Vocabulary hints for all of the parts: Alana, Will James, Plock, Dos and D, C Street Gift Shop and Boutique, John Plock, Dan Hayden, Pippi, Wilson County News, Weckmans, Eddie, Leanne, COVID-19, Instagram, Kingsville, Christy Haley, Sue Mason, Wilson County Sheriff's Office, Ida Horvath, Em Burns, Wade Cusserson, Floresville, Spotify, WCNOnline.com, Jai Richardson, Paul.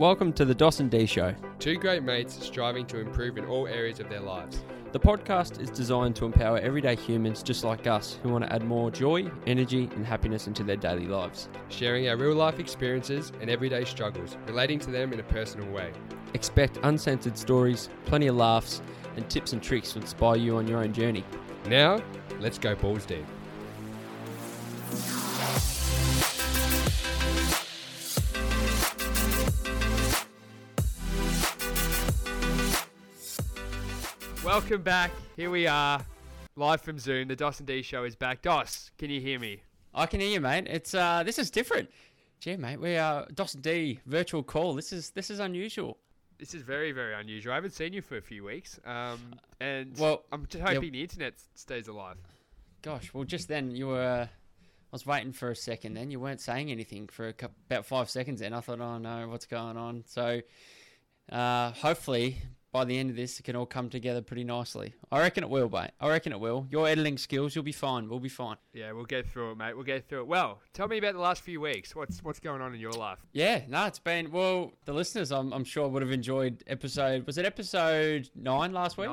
Welcome to the Dos and D Show. Two great mates striving to improve in all areas of their lives. The podcast is designed to empower everyday humans just like us who want to add more joy, energy and happiness into their daily lives. Sharing our real life experiences and everyday struggles, relating to them in a personal way. Expect uncensored stories, plenty of laughs and tips and tricks to inspire you on your own journey. Now, let's go balls deep. Welcome back. Here we are, live from Zoom. The Dos and D Show is back. Dos, can you hear me? I can hear you, mate. It's this is different. Gee, mate, we are Dos and D virtual call. This is unusual. This is very, very unusual. I haven't seen you for a few weeks, and well, I'm just hoping the internet stays alive. Gosh, well, just then you were. I was waiting for a second. Then you weren't saying anything for about 5 seconds. Then I thought, oh no, what's going on? So, hopefully. By the end of this, it can all come together pretty nicely. I reckon it will, mate. I reckon it will. Your editing skills, you'll be fine. We'll be fine. Yeah, we'll get through it, mate. We'll get through it. Well, tell me about the last few weeks. What's going on in your life? Yeah, no, it's been... Well, the listeners, I'm sure, would have enjoyed episode... Was it episode 9 last week?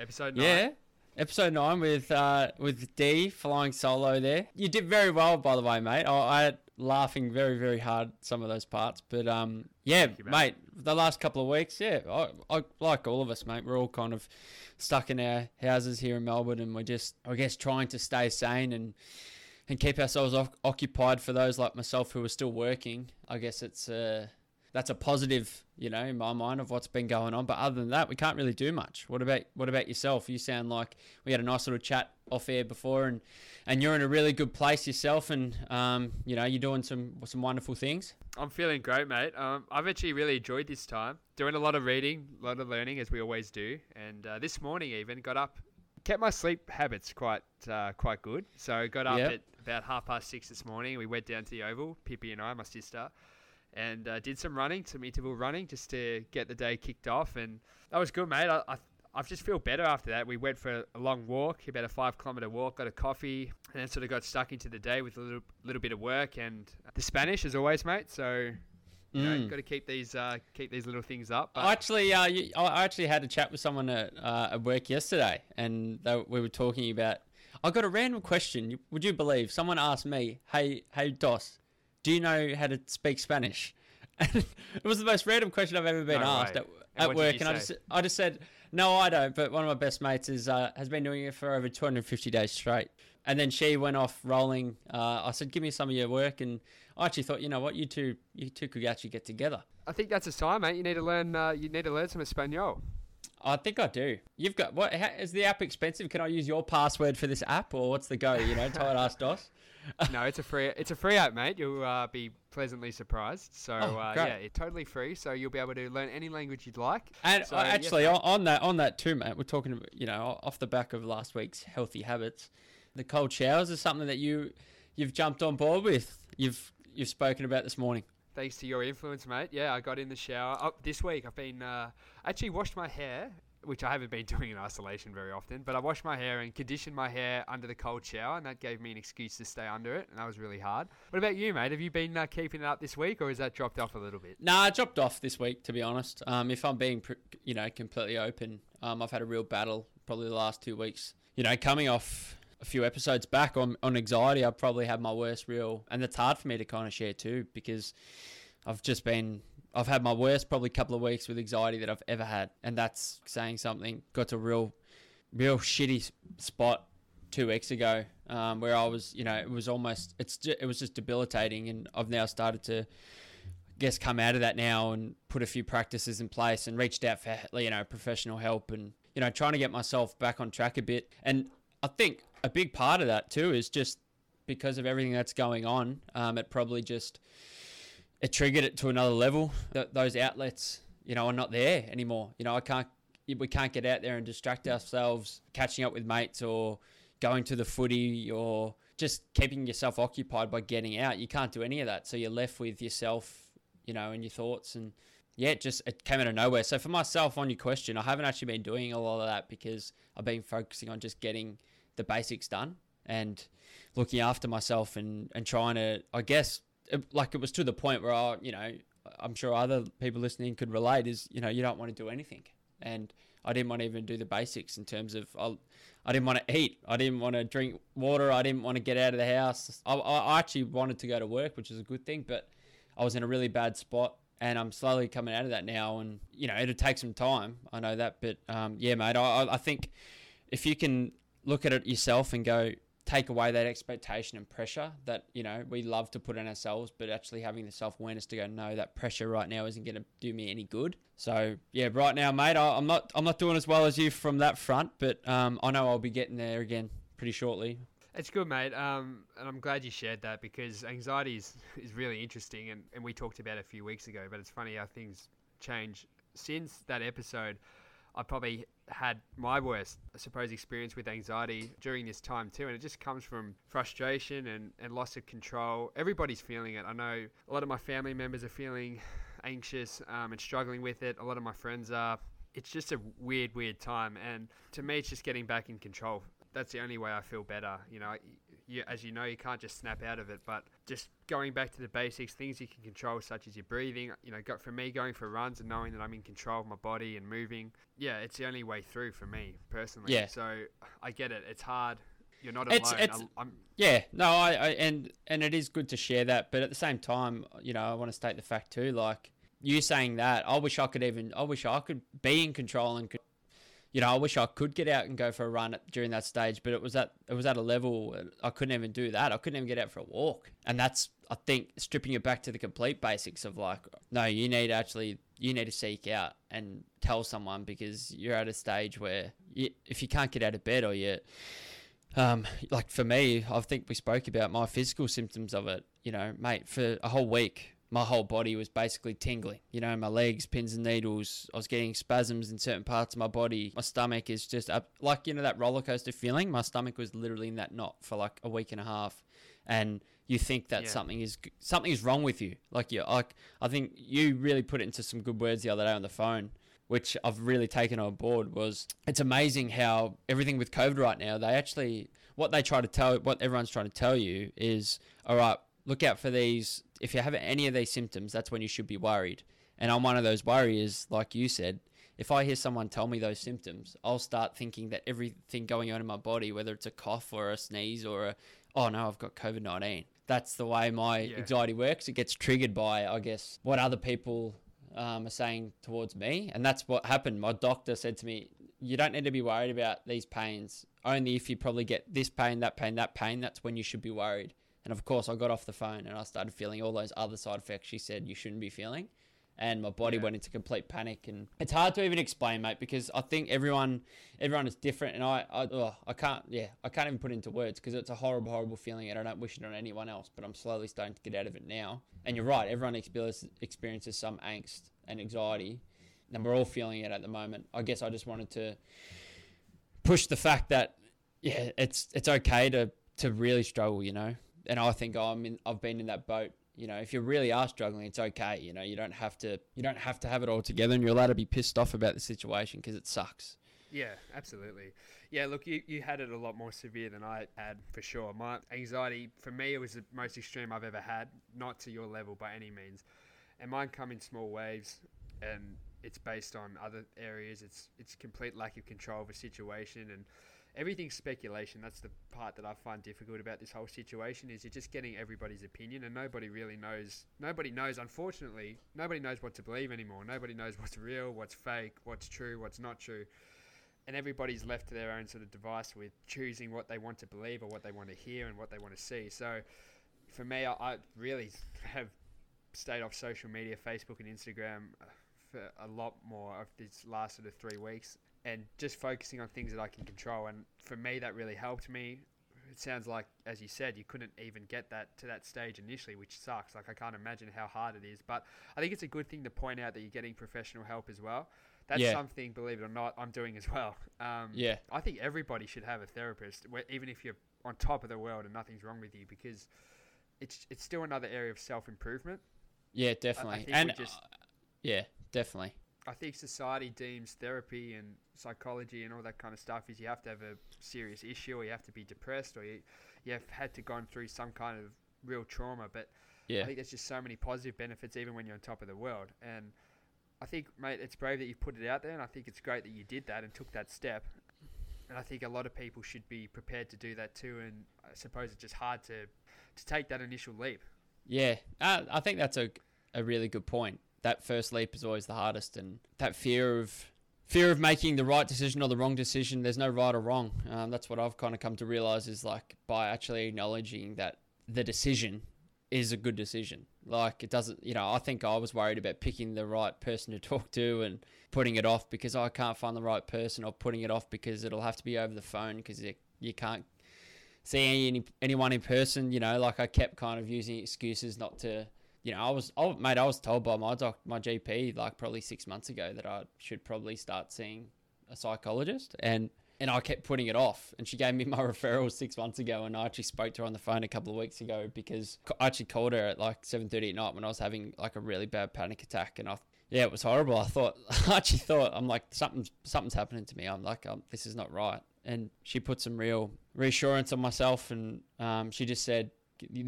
Episode 9. Yeah. Episode 9 with D flying solo there. You did very well, by the way, mate. I laughing very, very hard some of those parts. But, yeah, you, mate, the last couple of weeks, yeah, I like all of us, mate, we're all kind of stuck in our houses here in Melbourne and we're just, I guess, trying to stay sane and keep ourselves occupied for those like myself who are still working. I guess it's that's a positive, you know, in my mind of what's been going on. But other than that, we can't really do much. What about yourself? You sound like we had a nice little chat off air before and you're in a really good place yourself and, you know, you're doing some wonderful things. I'm feeling great, mate. I've actually really enjoyed this time. Doing a lot of reading, a lot of learning as we always do. And this morning even got up, kept my sleep habits quite good. So got up at about 6:30 this morning. We went down to the Oval, Pippi and I, my sister. And did some interval running just to get the day kicked off. And that was good, mate. I just feel better after that. We went for a long walk, about a 5-kilometre walk, got a coffee, and then sort of got stuck into the day with a little bit of work and the Spanish as always, mate. So, you know, got to keep these little things up. But I actually had a chat with someone at work yesterday and we were talking about, I got a random question. Would you believe someone asked me, hey Dos, do you know how to speak Spanish? And it was the most random question I've ever been asked at work. And I just said, no, I don't. But one of my best mates has been doing it for over 250 days straight. And then she went off rolling. I said, give me some of your work. And I actually thought, you know what, you two could actually get together. I think that's a sign, mate. You need to learn. You need to learn some Espanol. I think I do. You've got what? How, is the app expensive? Can I use your password for this app, or what's the go? You know, tired ass Dos. No, it's a free app, mate. You'll be pleasantly surprised. So yeah, it's totally free. So you'll be able to learn any language you'd like. And so, actually, on that too, mate. We're talking about, you know, off the back of last week's healthy habits. The cold showers is something that you've jumped on board with. You've spoken about this morning. Thanks to your influence, mate. Yeah, I got in the shower this week. I've been actually washed my hair, which I haven't been doing in isolation very often, but I washed my hair and conditioned my hair under the cold shower, and that gave me an excuse to stay under it, and that was really hard. What about you, mate? Have you been keeping it up this week, or has that dropped off a little bit? Nah, I dropped off this week, to be honest. If I'm being, completely open, I've had a real battle probably the last 2 weeks. You know, coming off a few episodes back on anxiety, I probably had my worst real, and it's hard for me to kind of share too, because I've had my worst probably couple of weeks with anxiety that I've ever had. And that's saying something. Got to a real shitty spot 2 weeks ago where I was, you know, it was just debilitating. And I've now started to, I guess, come out of that now and put a few practices in place and reached out for, you know, professional help and, you know, trying to get myself back on track a bit. And I think a big part of that too is just because of everything that's going on, it probably just... It triggered it to another level. Those outlets, you know, are not there anymore. You know, we can't get out there and distract ourselves, catching up with mates or going to the footy or just keeping yourself occupied by getting out. You can't do any of that. So you're left with yourself, you know, and your thoughts. And yeah, it came out of nowhere. So for myself, on your question, I haven't actually been doing a lot of that because I've been focusing on just getting the basics done and looking after myself and trying to, I guess, it was to the point where I, you know, I'm sure other people listening could relate is, you know, you don't want to do anything. And I didn't want to even do the basics in terms of, I didn't want to eat. I didn't want to drink water. I didn't want to get out of the house. I actually wanted to go to work, which is a good thing, but I was in a really bad spot, and I'm slowly coming out of that now. And, you know, it'll take some time. I know that, but yeah, mate, I think if you can look at it yourself and go, take away that expectation and pressure that, you know, we love to put on ourselves, but actually having the self-awareness to go, no, that pressure right now isn't going to do me any good. So yeah, right now, mate, I'm not doing as well as you from that front, but I know I'll be getting there again pretty shortly. It's good, mate. And I'm glad you shared that, because anxiety is really interesting, and we talked about it a few weeks ago, but it's funny how things change. Since that episode, I probably had my worst, I suppose, experience with anxiety during this time too. And it just comes from frustration and loss of control. Everybody's feeling it. I know a lot of my family members are feeling anxious and struggling with it. A lot of my friends are. It's just a weird, weird time. And to me, it's just getting back in control. That's the only way I feel better. You know, as you know, you can't just snap out of it, but just going back to the basics, things you can control, such as your breathing, you know, for me, going for runs and knowing that I'm in control of my body and moving. Yeah. It's the only way through for me personally. Yeah. So I get it. It's hard. You're not alone. And it is good to share that, but at the same time, you know, I want to state the fact too, like you saying that, I wish I could be in control and you know, I wish I could get out and go for a run during that stage, but it was at a level I couldn't even do that. I couldn't even get out for a walk. And that's, I think, stripping it back to the complete basics of like, no, you need to seek out and tell someone, because you're at a stage where if you can't get out of bed or you, like for me, I think we spoke about my physical symptoms of it, you know, mate, for a whole week. My whole body was basically tingling, you know, my legs, pins and needles. I was getting spasms in certain parts of my body. My stomach is just up, like, you know, that roller coaster feeling. My stomach was literally in that knot for like a week and a half. And you think that something is wrong with you. Like, you're like, I think you really put it into some good words the other day on the phone, which I've really taken on board, was it's amazing how everything with COVID right now, what everyone's trying to tell you is, all right, look out for these. If you have any of these symptoms, that's when you should be worried. And I'm one of those worriers, like you said. If I hear someone tell me those symptoms, I'll start thinking that everything going on in my body, whether it's a cough or a sneeze or oh no, I've got COVID-19. That's the way my anxiety works. It gets triggered by, I guess, what other people are saying towards me. And that's what happened. My doctor said to me, you don't need to be worried about these pains. Only if you probably get this pain, that pain, that pain, that's when you should be worried. And of course, I got off the phone and I started feeling all those other side effects she said you shouldn't be feeling. And my body went into complete panic. And it's hard to even explain, mate, because I think everyone is different. And I can't even put it into words, because it's a horrible, horrible feeling. And I don't wish it on anyone else, but I'm slowly starting to get out of it now. And you're right. Everyone experiences some angst and anxiety, and we're all feeling it at the moment. I guess I just wanted to push the fact that, yeah, it's okay to really struggle, you know? And I think I've been in that boat. You know, if you really are struggling, it's okay. You know, you don't have to have it all together, and you're allowed to be pissed off about the situation, because it sucks. Yeah, absolutely. Yeah, look, you had it a lot more severe than I had, for sure. My anxiety, for me, it was the most extreme I've ever had, not to your level by any means. And mine come in small waves, and it's based on other areas. It's complete lack of control of a situation, and everything's speculation. That's the part that I find difficult about this whole situation, is you're just getting everybody's opinion, and nobody really knows. Nobody knows, unfortunately. Nobody knows what to believe anymore. Nobody knows what's real, what's fake, what's true, what's not true. And everybody's left to their own sort of device with choosing what they want to believe or what they want to hear and what they want to see. So for me, I really have stayed off social media, Facebook and Instagram, for a lot more of this last sort of 3 weeks. And just focusing on things that I can control. And for me, that really helped me. It sounds like, as you said, you couldn't even get that to that stage initially, which sucks. Like, I can't imagine how hard it is. But I think it's a good thing to point out that you're getting professional help as well. That's something, believe it or not, I'm doing as well. I think everybody should have a therapist, even if you're on top of the world and nothing's wrong with you, because it's still another area of self-improvement. Yeah, definitely. Definitely. I think society deems therapy and psychology and all that kind of stuff is you have to have a serious issue, or you have to be depressed, or you have had to gone through some kind of real trauma. But Yeah. I think there's just so many positive benefits even when you're on top of the world. And I think, mate, it's brave that you put it out there, and I think it's great that you did that and took that step. And I think a lot of people should be prepared to do that too, and I suppose it's just hard to take that initial leap. Yeah, I think that's a really good point. That first leap is always the hardest, and that fear of making the right decision or the wrong decision, there's no right or wrong. That's what I've kind of come to realize is, like, by actually acknowledging that the decision is a good decision. Like, it doesn't, you know, I think I was worried about picking the right person to talk to and putting it off because I can't find the right person, or putting it off because it'll have to be over the phone because you can't see anyone in person, you know. Like, I kept kind of using excuses not to. You know, I was told by my GP, like, probably 6 months ago that I should probably start seeing a psychologist, and I kept putting it off. And she gave me my referral 6 months ago, and I actually spoke to her on the phone a couple of weeks ago because I actually called her at like 7:30 at night when I was having like a really bad panic attack, and yeah, it was horrible. I actually thought, I'm like, something's happening to me. I'm like, this is not right. And she put some real reassurance on myself, and she just said, you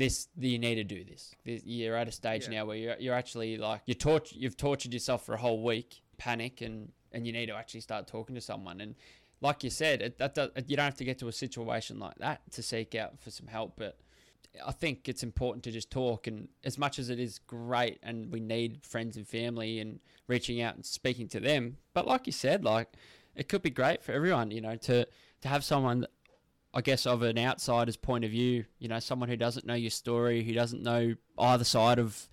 need to do this. You're at a stage now where you're actually like, you've tortured yourself for a whole week, panic, and you need to actually start talking to someone. And like you said, you don't have to get to a situation like that to seek out for some help. But I think it's important to just talk. And as much as it is great, and we need friends and family and reaching out and speaking to them, but like you said, like, it could be great for everyone, you know, to have someone that, I guess, of an outsider's point of view, you know, someone who doesn't know your story, who doesn't know either side of,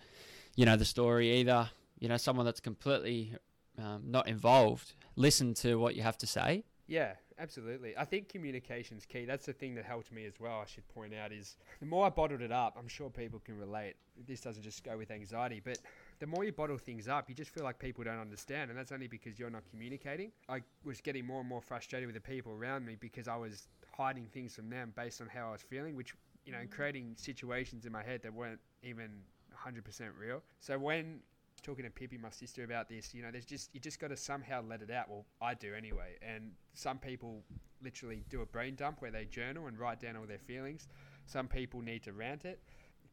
you know, the story either, you know, someone that's completely not involved, listen to what you have to say. Yeah, absolutely. I think communication's key. That's the thing that helped me as well, I should point out, is the more I bottled it up, I'm sure people can relate. This doesn't just go with anxiety, but the more you bottle things up, you just feel like people don't understand, and that's only because you're not communicating. I was getting more and more frustrated with the people around me because I was hiding things from them based on how I was feeling, which, you know, creating situations in my head that weren't even 100% real. So when talking to Pippi, my sister, about this, you know, you just got to somehow let it out. Well, I do anyway. And some people literally do a brain dump where they journal and write down all their feelings. Some people need to rant it.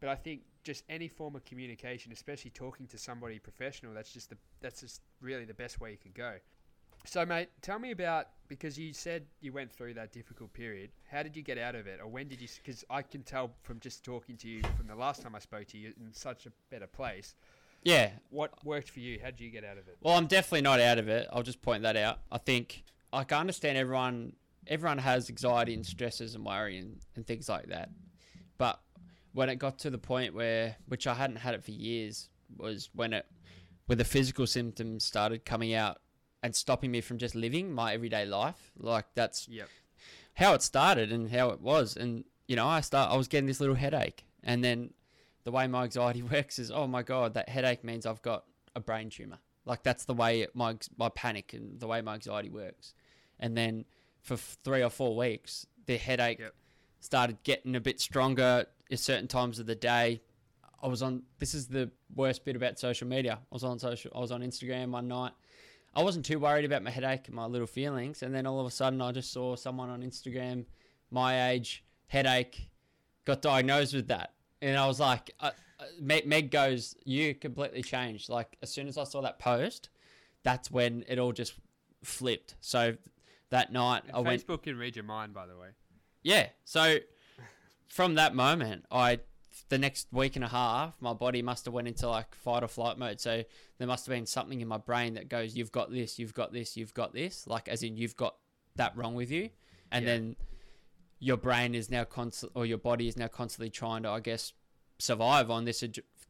But I think just any form of communication, especially talking to somebody professional, that's just really the best way you can go. So, mate, tell me about, because you said you went through that difficult period, how did you get out of it? Or when did you, because I can tell from just talking to you from the last time I spoke to you, in such a better place. Yeah. What worked for you? How did you get out of it? Well, I'm definitely not out of it. I'll just point that out. I think, like, I understand everyone has anxiety and stresses and worry and things like that. But when it got to the point where, which I hadn't had it for years, was when the physical symptoms started coming out and stopping me from just living my everyday life. Like, that's how it started and how it was. And, you know, I was getting this little headache. And then the way my anxiety works is, oh my God, that headache means I've got a brain tumor. Like, that's the way my panic and the way my anxiety works. And then for 3 or 4 weeks, the headache started getting a bit stronger at certain times of the day. This is the worst bit about social media. I was on Instagram one night. I wasn't too worried about my headache and my little feelings. And then all of a sudden I just saw someone on Instagram, my age, headache, got diagnosed with that. And I was like, Meg goes, you completely changed. Like, as soon as I saw that post, that's when it all just flipped. So that night I went... Facebook can read your mind, by the way. Yeah. So from that moment, the next week and a half, my body must have went into like fight or flight mode. So there must have been something in my brain that goes, you've got this, you've got this, you've got this. Like, as in, you've got that wrong with you. And then... your brain is now constantly, or your body is now constantly trying to, I guess, survive on this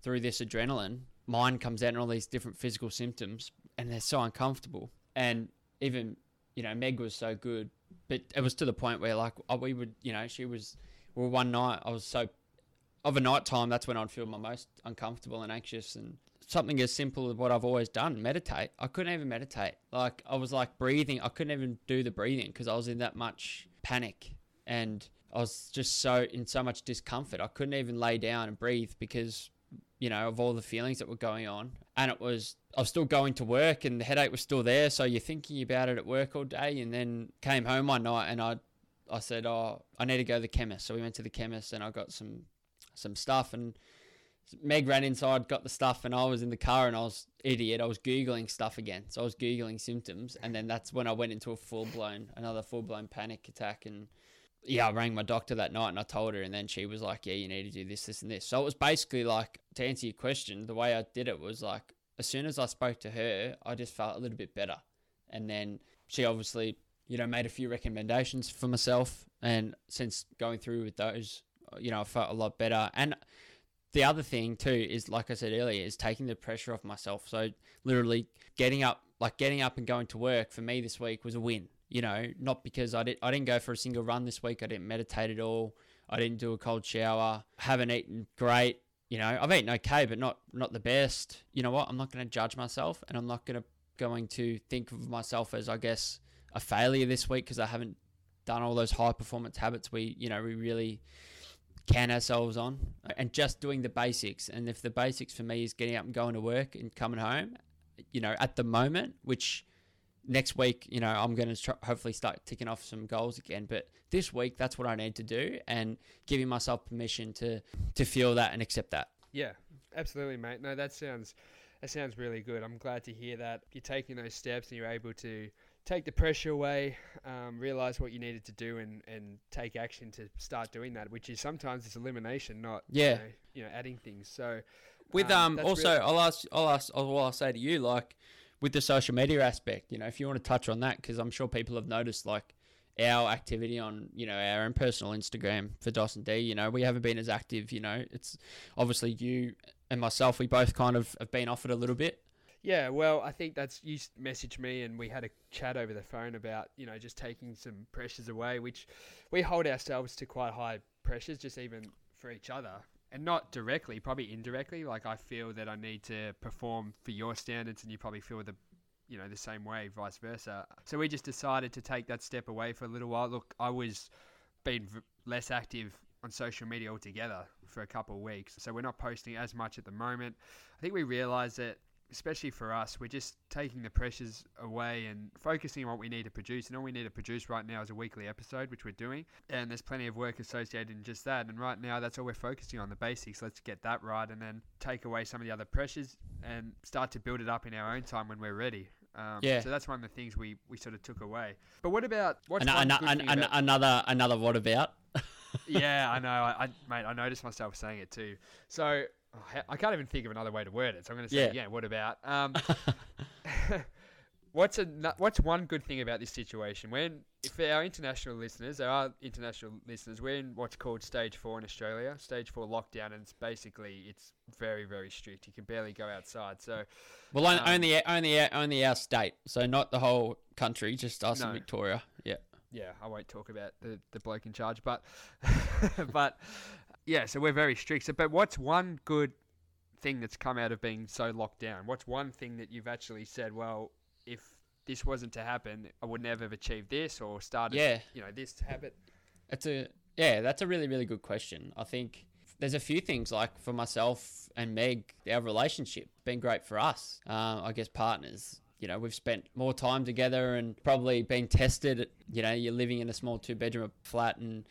through this adrenaline. Mine comes out in all these different physical symptoms, and they're so uncomfortable. And even, you know, Meg was so good, but it was to the point where, like, we would, you know, one night I was so, of a night time, that's when I'd feel my most uncomfortable and anxious. And something as simple as what I've always done, meditate. I couldn't even meditate. Like, I was like breathing. I couldn't even do the breathing because I was in that much panic. And I was just in so much discomfort. I couldn't even lay down and breathe because, you know, of all the feelings that were going on. And I was still going to work and the headache was still there. So you're thinking about it at work all day. And then came home one night and I said, I need to go to the chemist. So we went to the chemist and I got some stuff and Meg ran inside, got the stuff, and I was in the car and I was idiot. I was Googling stuff again. So I was Googling symptoms, and then that's when I went into a full-blown panic attack. And yeah, I rang my doctor that night and I told her, and then she was like, yeah, you need to do this, this, and this. So it was basically like, to answer your question, the way I did it was like, as soon as I spoke to her, I just felt a little bit better. And then she obviously, you know, made a few recommendations for myself. And since going through with those, you know, I felt a lot better. And the other thing too is, like I said earlier, is taking the pressure off myself. So literally getting up and going to work for me this week was a win, you know, not because I didn't go for a single run this week. I didn't meditate at all. I didn't do a cold shower. I haven't eaten great. You know, I've eaten okay, but not the best. You know what? I'm not going to judge myself, and I'm not going to think of myself as, I guess, a failure this week because I haven't done all those high performance habits we really can ourselves on, and just doing the basics. And if the basics for me is getting up and going to work and coming home, you know, at the moment, which next week, you know, I'm going to hopefully start ticking off some goals again, but this week that's what I need to do, and giving myself permission to feel that and accept that. Yeah, absolutely, mate. No, that sounds really good. I'm glad to hear that you're taking those steps and you're able to take the pressure away, realize what you needed to do, and take action to start doing that, which is sometimes it's elimination, not you know adding things. So with also really... I'll say to you, like with the social media aspect, you know, if you want to touch on that, because I'm sure people have noticed like our activity on, you know, our own personal Instagram for Dos and D, you know, we haven't been as active. You know, it's obviously you and myself, we both kind of have been off it a little bit. Yeah, well, I think that's, you messaged me and we had a chat over the phone about, you know, just taking some pressures away, which we hold ourselves to quite high pressures, just even for each other, and not directly, probably indirectly. Like I feel that I need to perform for your standards, and you probably feel the same way, vice versa. So we just decided to take that step away for a little while. Look, I was being less active on social media altogether for a couple of weeks, so we're not posting as much at the moment. I think we realized that, especially for us, we're just taking the pressures away and focusing on what we need to produce. And all we need to produce right now is a weekly episode, which we're doing. And there's plenty of work associated in just that. And right now, that's all we're focusing on, the basics. Let's get that right and then take away some of the other pressures and start to build it up in our own time when we're ready. So that's one of the things we sort of took away. But what about... Another what about? Yeah, I know. I noticed myself saying it too. So... I can't even think of another way to word it, so I'm going to say, yeah what about? What's one good thing about this situation? For our international listeners, we're in what's called Stage 4 in Australia, Stage 4 lockdown, and it's very, very strict. You can barely go outside. So, well, only our state, so not the whole country, just us in Victoria. Yeah. Yeah, I won't talk about the bloke in charge, but... Yeah, so we're very strict. So, but what's one good thing that's come out of being so locked down? What's one thing that you've actually said, well, if this wasn't to happen, I would never have achieved this or started, this habit? That's a really, really good question. I think there's a few things, like for myself and Meg, our relationship has been great for us. I guess partners, you know, we've spent more time together and probably been tested. You know, you're living in a small 2-bedroom flat and,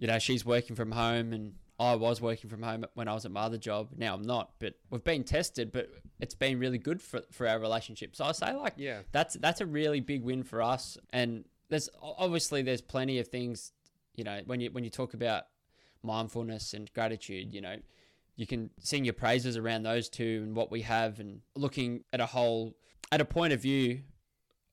you know, she's working from home and I was working from home when I was at my other job. Now I'm not, but we've been tested, but it's been really good for our relationship. So I say that's a really big win for us. And there's plenty of things, you know, when you talk about mindfulness and gratitude, you know, you can sing your praises around those two and what we have, and looking at a point of view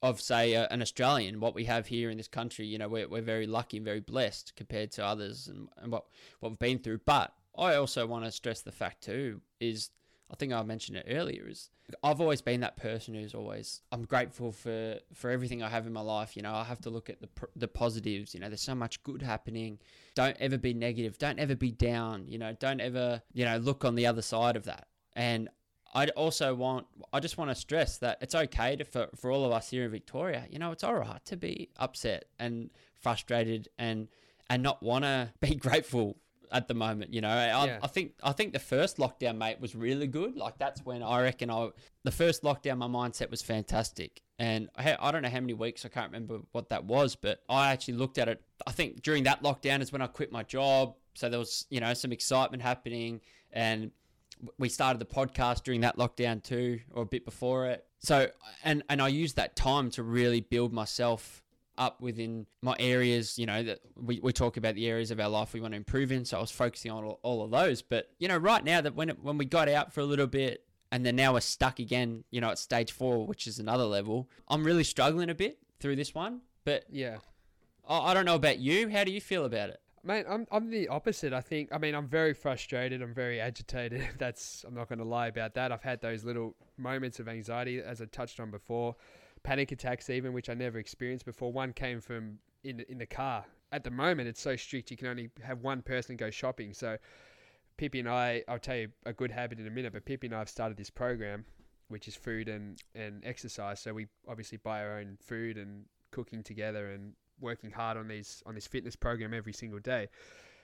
of, say, an Australian, what we have here in this country. You know, we're very lucky and very blessed compared to others and what we've been through. But I also want to stress the fact too is, I think I mentioned it earlier, is I've always been that person who's always, I'm grateful for everything I have in my life. You know, I have to look at the positives. You know, there's so much good happening. Don't ever be negative. Don't ever be down. You know, don't ever, you know, look on the other side of that. And I just want to stress that it's okay for all of us here in Victoria, you know, it's all right to be upset and frustrated and not want to be grateful at the moment, you know. Yeah. I think the first lockdown, mate, was really good. Like that's when I reckon the first lockdown, my mindset was fantastic. And I don't know how many weeks, I can't remember what that was, but I actually looked at it. I think during that lockdown is when I quit my job. So there was, you know, some excitement happening, and we started the podcast during that lockdown too, or a bit before it. So, and I used that time to really build myself up within my areas, you know, that we talk about the areas of our life we want to improve in. So I was focusing on all of those. But, you know, right now that when we got out for a little bit and then now we're stuck again, you know, at stage 4, which is another level, I'm really struggling a bit through this one. But yeah, I don't know about you. How do you feel about it? Mate, I'm the opposite, I think. I mean, I'm very frustrated. I'm very agitated. I'm not going to lie about that. I've had those little moments of anxiety, as I touched on before. Panic attacks even, which I never experienced before. One came from in the car. At the moment, it's so strict. You can only have one person go shopping. So Pippi and I, I'll tell you a good habit in a minute, but Pippi and I have started this program, which is food and exercise. So we obviously buy our own food and cooking together and working hard on this fitness program every single day.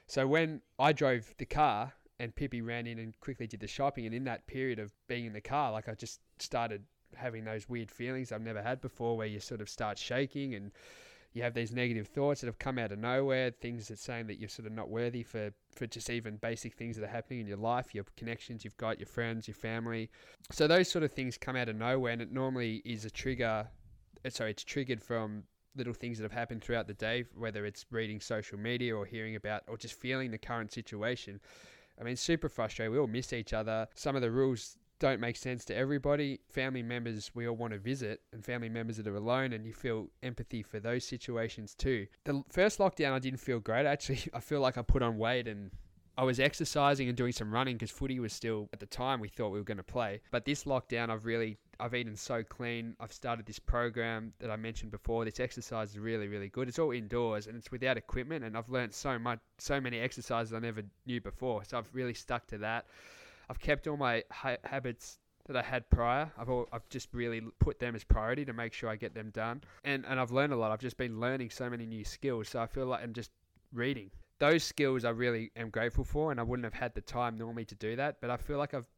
So when I drove the car and Pippi ran in and quickly did the shopping, and in that period of being in the car, like, I just started having those weird feelings I've never had before, where you sort of start shaking and you have these negative thoughts that have come out of nowhere, things that saying that you're sort of not worthy for just even basic things that are happening in your life, your connections you've got, your friends, your family. So those sort of things come out of nowhere, and it normally is a trigger. So it's triggered from little things that have happened throughout the day, whether it's reading social media or hearing about or just feeling the current situation. I mean, super frustrated. We all miss each other. Some of the rules don't make sense to everybody. Family members we all want to visit, and family members that are alone, and you feel empathy for those situations too. The first lockdown, I didn't feel great. Actually, I feel like I put on weight, and I was exercising and doing some running because footy was still, at the time, we thought we were going to play. But this lockdown, I've eaten so clean. I've started this program that I mentioned before. This exercise is really, really good. It's all indoors and it's without equipment, and I've learned so much, so many exercises I never knew before. So I've really stuck to that. I've kept all my habits that I had prior. I've just really put them as priority to make sure I get them done. And I've learned a lot. I've just been learning so many new skills. So I feel like I'm just reading. Those skills I really am grateful for, and I wouldn't have had the time normally to do that. But I feel like I've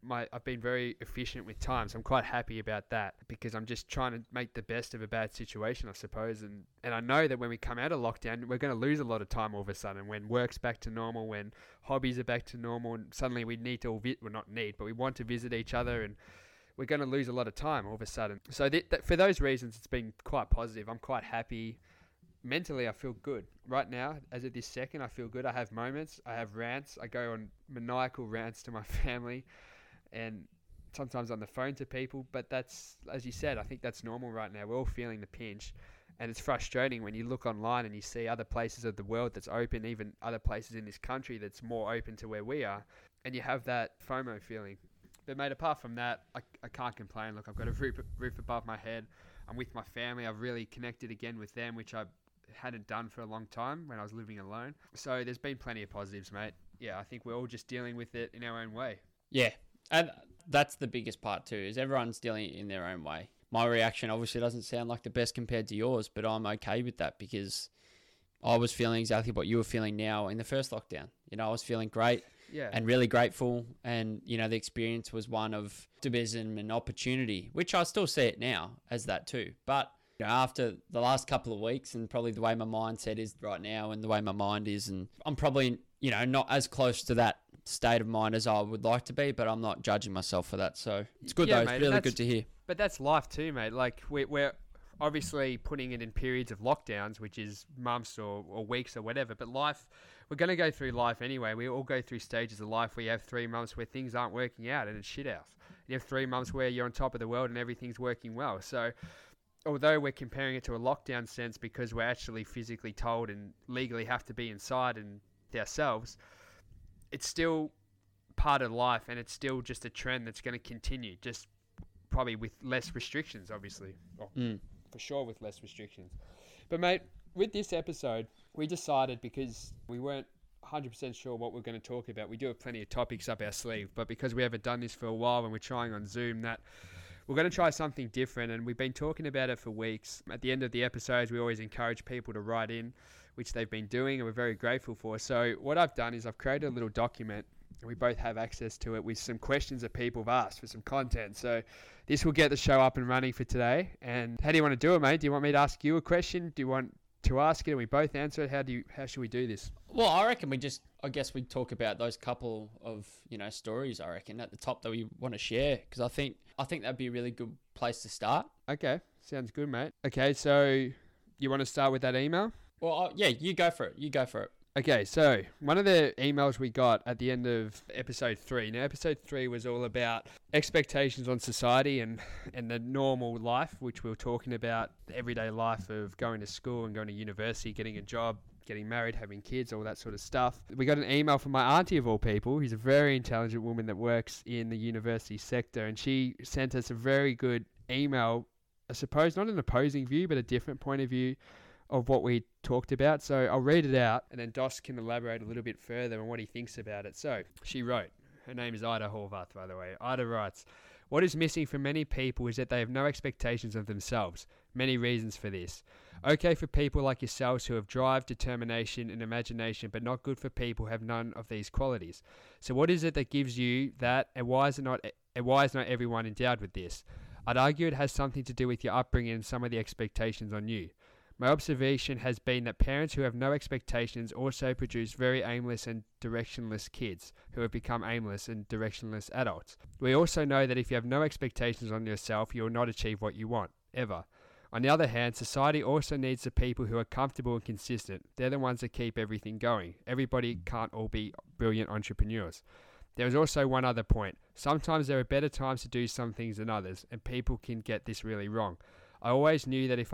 been very efficient with time, so I'm quite happy about that, because I'm just trying to make the best of a bad situation, I suppose. And I know that when we come out of lockdown, we're going to lose a lot of time all of a sudden. When work's back to normal, when hobbies are back to normal, and suddenly we need to we want to visit each other, and we're going to lose a lot of time all of a sudden. So for those reasons, it's been quite positive. I'm quite happy. Mentally, I feel good. Right now, as of this second, I feel good. I have moments. I have rants. I go on maniacal rants to my family and sometimes on the phone to people. But that's, as you said, I think that's normal right now. We're all feeling the pinch. And it's frustrating when you look online and you see other places of the world that's open, even other places in this country that's more open to where we are. And you have that FOMO feeling. But mate, apart from that, I can't complain. Look, I've got a roof above my head. I'm with my family. I've really connected again with them, which I hadn't done for a long time when I was living alone. So there's been plenty of positives, mate. Yeah, I think we're all just dealing with it in our own way. Yeah, and that's the biggest part too, is everyone's dealing it in their own way. My reaction obviously doesn't sound like the best compared to yours, but I'm okay with that, because I was feeling exactly what you were feeling now in the first lockdown. You know, I was feeling great. Yeah. And really grateful. And, you know, the experience was one of optimism and opportunity, which I still see it now as that too. But you know, after the last couple of weeks, and probably the way my mindset is right now and the way my mind is, and I'm probably, you know, not as close to that state of mind as I would like to be, but I'm not judging myself for that. So it's good, yeah, though. Mate, it's really good to hear. But that's life too, mate. Like we're obviously putting it in periods of lockdowns, which is months or weeks or whatever. But life, we're going to go through life anyway. We all go through stages of life. We have 3 months where things aren't working out and it's shit out. You have 3 months where you're on top of the world and everything's working well. So although we're comparing it to a lockdown sense because we're actually physically told and legally have to be inside and ourselves, it's still part of life, and it's still just a trend that's going to continue, just probably with less restrictions, obviously. For sure with less restrictions. But mate, with this episode, we decided, because we weren't 100% sure what we're going to talk about, we do have plenty of topics up our sleeve, but because we haven't done this for a while and we're trying on Zoom, that we're going to try something different, and we've been talking about it for weeks. At the end of the episodes, we always encourage people to write in, which they've been doing, and we're very grateful for. So what I've done is I've created a little document, and we both have access to it, with some questions that people have asked for some content. So this will get the show up and running for today. And how do you want to do it, mate? Do you want me to ask you a question? Do you want to ask it, and we both answer it. How should we do this? Well, I reckon we talk about those couple of, stories, I reckon, at the top that we want to share, because I think that'd be a really good place to start. Okay, sounds good, mate. Okay, so you want to start with that email? Well, yeah, you go for it. Okay, so one of the emails we got at the end of episode 3. Now, episode 3 was all about expectations on society and the normal life, which we were talking about, the everyday life of going to school and going to university, getting a job, getting married, having kids, all that sort of stuff. We got an email from my auntie of all people, who's a very intelligent woman that works in the university sector, and she sent us a very good email, I suppose, not an opposing view, but a different point of view of what we talked about. So I'll read it out and then Dos can elaborate a little bit further on what he thinks about it. So she wrote, her name is Ida Horvath, by the way. Ida writes, what is missing for many people is that they have no expectations of themselves. Many reasons for this. Okay for people like yourselves who have drive, determination and imagination, but not good for people who have none of these qualities. So what is it that gives you that, and why is not everyone endowed with this? I'd argue it has something to do with your upbringing and some of the expectations on you. My observation has been that parents who have no expectations also produce very aimless and directionless kids who have become aimless and directionless adults. We also know that if you have no expectations on yourself, you will not achieve what you want, ever. On the other hand, society also needs the people who are comfortable and consistent. They're the ones that keep everything going. Everybody can't all be brilliant entrepreneurs. There is also one other point. Sometimes there are better times to do some things than others, and people can get this really wrong. I always knew that if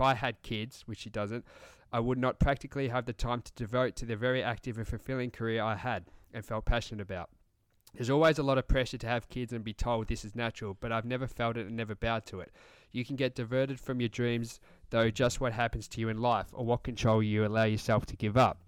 I had kids, which she doesn't, I would not practically have the time to devote to the very active and fulfilling career I had and felt passionate about. There's always a lot of pressure to have kids and be told this is natural, but I've never felt it and never bowed to it. You can get diverted from your dreams, though, just what happens to you in life or what control you allow yourself to give up.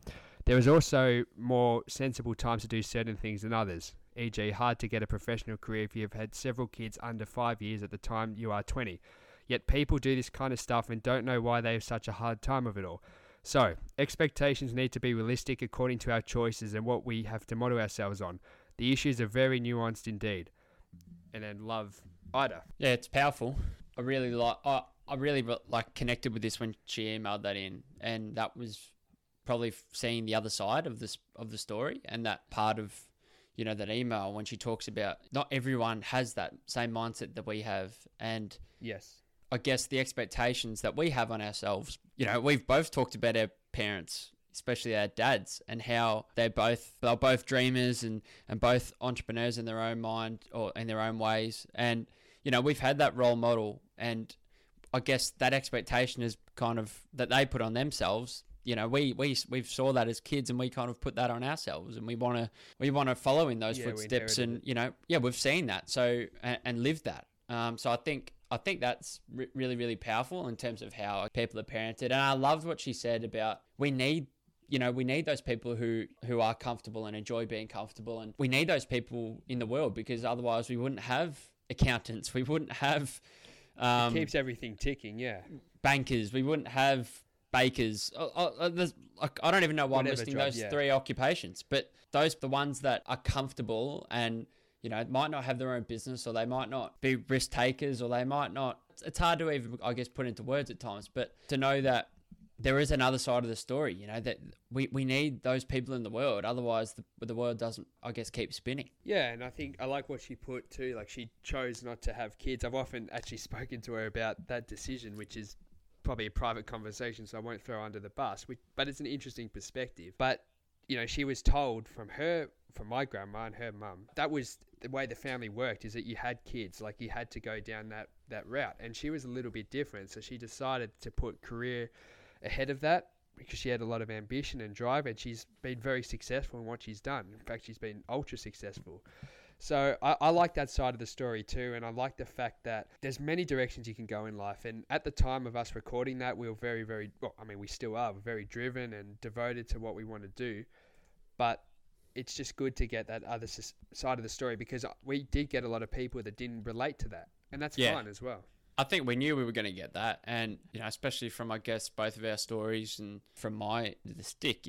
There is also more sensible times to do certain things than others, e.g. hard to get a professional career if you have had several kids under 5 years at the time you are 20. Yet people do this kind of stuff and don't know why they have such a hard time of it all. So, expectations need to be realistic according to our choices and what we have to model ourselves on. The issues are very nuanced indeed. And then love, Ida. Yeah, it's powerful. I really connected with this when she emailed that in, and that was probably seeing the other side of this of the story, and that part of that email when she talks about not everyone has that same mindset that we have, and yes. I guess the expectations that we have on ourselves, we've both talked about our parents, especially our dads, and how they're both dreamers and both entrepreneurs in their own mind or in their own ways. And, we've had that role model, and I guess that expectation is kind of that they put on themselves. We saw that as kids, and we kind of put that on ourselves, and we want to follow in those footsteps, and, we've seen that. So, and lived that. So I think that's really, really powerful in terms of how people are parented. And I loved what she said about we need those people who are comfortable and enjoy being comfortable. And we need those people in the world, because otherwise we wouldn't have accountants. We wouldn't have... it keeps everything ticking, yeah. Bankers. We wouldn't have bakers. I don't even know why I'm listing those three occupations. But those the ones that are comfortable and... might not have their own business, or they might not be risk takers, or they might not. It's hard to even, I guess, put into words at times, but to know that there is another side of the story, that we need those people in the world. Otherwise, the world doesn't, I guess, keep spinning. Yeah, and I think I like what she put too. Like, she chose not to have kids. I've often actually spoken to her about that decision, which is probably a private conversation, so I won't throw under the bus, but it's an interesting perspective. But, she was told from my grandma and her mum, that was the way the family worked, is that you had kids, like you had to go down that route. And she was a little bit different. So she decided to put career ahead of that because she had a lot of ambition and drive, and she's been very successful in what she's done. In fact, she's been ultra successful. So I like that side of the story too. And I like the fact that there's many directions you can go in life. And at the time of us recording that, we were very, very, we still are, we're very driven and devoted to what we want to do. But it's just good to get that other side of the story, because we did get a lot of people that didn't relate to that. And that's fine as well. I think we knew we were going to get that. And, especially from, I guess, both of our stories, and from the stick,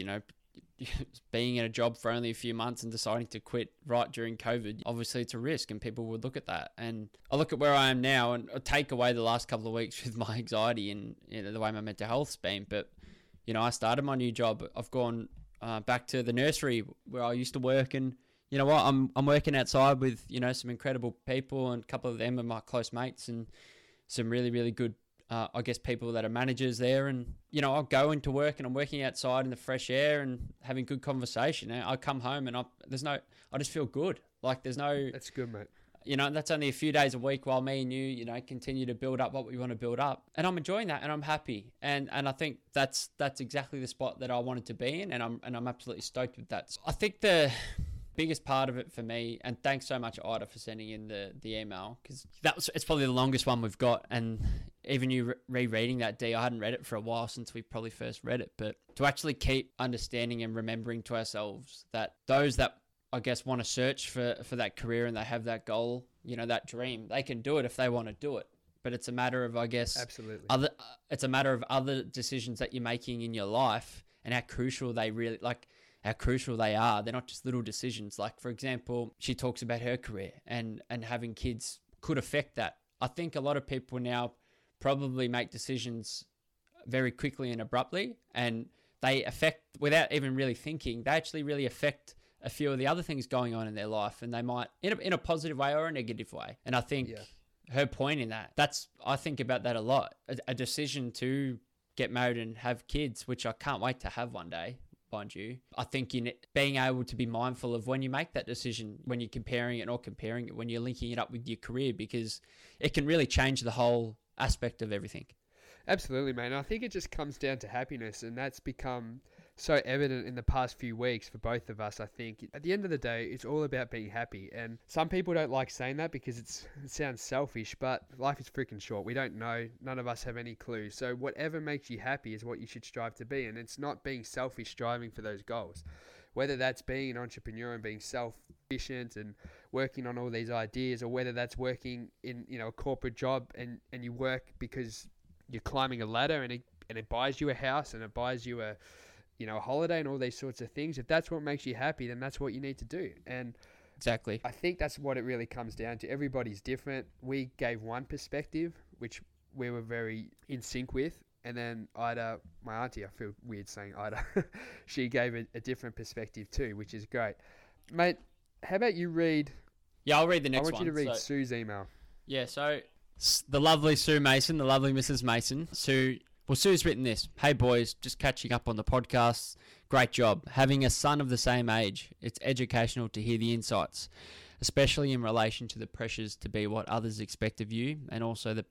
being in a job for only a few months and deciding to quit right during COVID, obviously it's a risk and people would look at that. And I look at where I am now and I take away the last couple of weeks with my anxiety and, you know, the way my mental health's been. But, you know, I started my new job. I've gone back to the nursery where I used to work, and you know what, I'm working outside with, you know, some incredible people, and a couple of them are my close mates, and some really, really good, I guess, people that are managers there. And, you know, I'll go into work and I'm working outside in the fresh air and having good conversation. And I come home and I just feel good. Like there's no... That's good, mate. You know, that's only a few days a week while me and you, you know, continue to build up what we want to build up. And I'm enjoying that and I'm happy. And I think that's exactly the spot that I wanted to be in. And I'm absolutely stoked with that. So I think the biggest part of it for me, and thanks so much, Ida, for sending in the email, because it's probably the longest one we've got. And even you rereading that, D, I hadn't read it for a while since we probably first read it, but to actually keep understanding and remembering to ourselves that those that I guess want to search for that career and they have that goal, you know, that dream, they can do it if they want to do it. But it's a matter of, I guess, absolutely, it's a matter of other decisions that you're making in your life and how crucial they are. They're not just little decisions. Like, for example, she talks about her career and having kids could affect that. I think a lot of people now probably make decisions very quickly and abruptly, and they affect, without even really thinking, they actually really affect a few of the other things going on in their life, and they might in a positive way or a negative way. And I think her point in that's, I think about that a lot, a decision to get married and have kids, which I can't wait to have one day, mind you. I think in being able to be mindful of when you make that decision, when you're comparing it, when you're linking it up with your career, because it can really change the whole aspect of everything. Absolutely, man. I think it just comes down to happiness, and that's become so evident in the past few weeks for both of us. I think at the end of the day, it's all about being happy, and some people don't like saying that because it sounds selfish, but life is freaking short. We don't know. None of us have any clue. So whatever makes you happy is what you should strive to be, and it's not being selfish striving for those goals, whether that's being an entrepreneur and being self-efficient and working on all these ideas, or whether that's working in, you know, a corporate job and you work because you're climbing a ladder and it buys you a house and it buys you a, you know, a holiday and all these sorts of things. If that's what makes you happy, then that's what you need to do. And exactly, I think that's what it really comes down to. Everybody's different. We gave one perspective, which we were very in sync with. And then Ida, my auntie, I feel weird saying Ida, she gave a different perspective too, which is great. Mate, how about you read... Yeah, I'll read the next one. I want you to read Sue's email. Yeah, so the lovely Sue Mason, the lovely Mrs. Mason. Sue's written this. Hey boys, just catching up on the podcasts. Great job. Having a son of the same age, it's educational to hear the insights, especially in relation to the pressures to be what others expect of you, and also the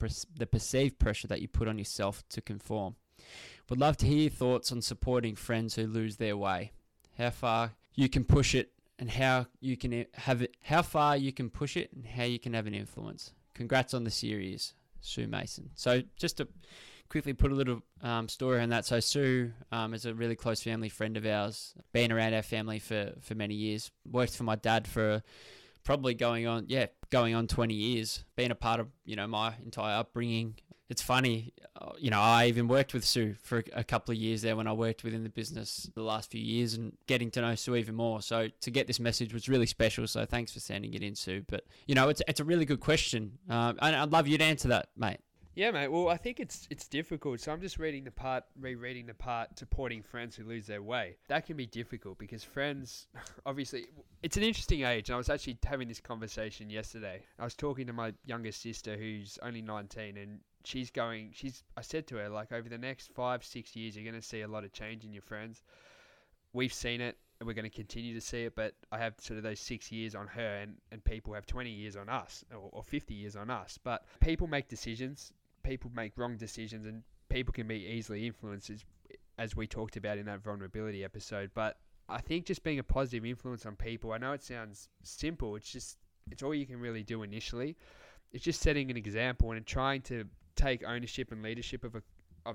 perceived pressure that you put on yourself to conform. Would love to hear your thoughts on supporting friends who lose their way. How far you can push it and how you can have an influence. Congrats on the series, Sue Mason. So just to quickly put a little story on that. So Sue is a really close family friend of ours, been around our family for many years, worked for my dad for probably going on 20 years, been a part of, you know, my entire upbringing. It's funny, you know, I even worked with Sue for a couple of years there when I worked within the business the last few years, and getting to know Sue even more. So to get this message was really special. So thanks for sending it in, Sue. But, you know, it's a really good question. And I'd love you to answer that, mate. Yeah, mate. Well, I think it's difficult. So I'm just rereading the part, supporting friends who lose their way. That can be difficult because friends, obviously, it's an interesting age. And I was actually having this conversation yesterday. I was talking to my younger sister who's only 19, and I said to her, like, over the next 5-6 years, you're going to see a lot of change in your friends. We've seen it, and we're going to continue to see it, but I have sort of those 6 years on her, and people have 20 years on us, or 50 years on us. But people make decisions. People make wrong decisions, and people can be easily influenced, as we talked about in that vulnerability episode. But I think just being a positive influence on people, I know it sounds simple, it's all you can really do initially. It's just setting an example and trying to take ownership and leadership of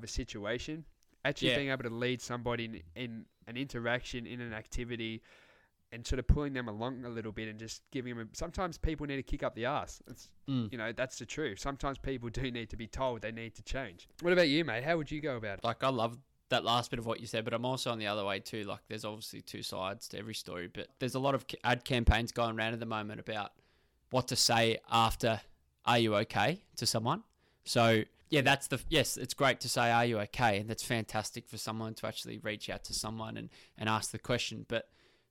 a situation, actually being able to lead somebody in an interaction, in an activity, and sort of pulling them along a little bit and just giving them sometimes people need to kick up the ass. You know, that's the truth. Sometimes people do need to be told they need to change. What about you, mate? How would you go about it? Like, I love that last bit of what you said, but I'm also on the other way too. Like, there's obviously two sides to every story, but there's a lot of ad campaigns going around at the moment about what to say after "Are you okay?" to someone. So yeah, yes, it's great to say "Are you okay?" and that's fantastic for someone to actually reach out to someone and ask the question. But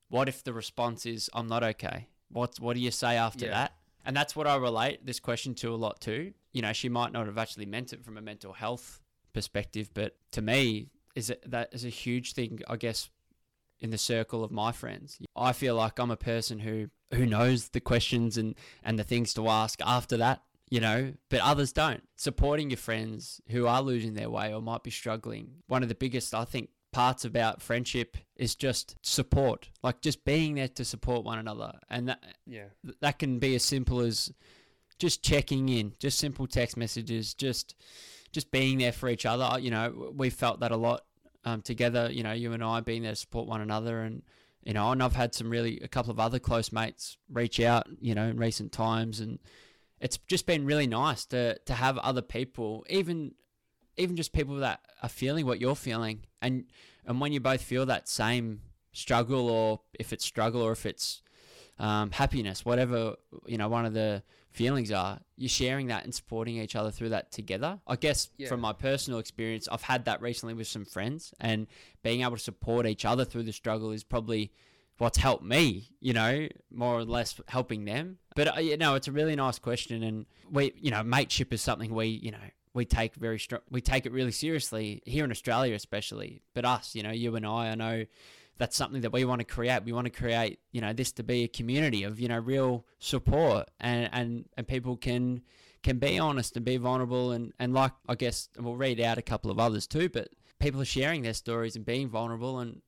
what if the response is "I'm not okay"? What do you say after that? And that's what I relate this question to a lot too. You know, she might not have actually meant it from a mental health perspective, but to me, that is a huge thing, I guess, in the circle of my friends. I feel like I'm a person who knows the questions and the things to ask after that, you know, but others don't. Supporting your friends who are losing their way or might be struggling. One of the biggest, I think, parts about friendship is just support, like just being there to support one another. And that can be as simple as just checking in, just simple text messages, just being there for each other. You know, we felt that a lot together, you know, you and I being there to support one another. And, you know, and I've had a couple of other close mates reach out, you know, in recent times. And it's just been really nice to have other people, even just people that are feeling what you're feeling. And when you both feel that same struggle, or if it's struggle or if it's happiness, whatever, you know, one of the feelings are, you're sharing that and supporting each other through that together. I guess from my personal experience, I've had that recently with some friends, and being able to support each other through the struggle is probably what's helped me, you know, more or less helping them. But, you know, it's a really nice question. And we, you know, mateship is something we take we take it really seriously here in Australia, especially, but us, you know, you and I know that's something that we want to create. We want to create, you know, this to be a community of, you know, real support, and people can be honest and be vulnerable. And like, I guess, and we'll read out a couple of others too, but people are sharing their stories and being vulnerable, and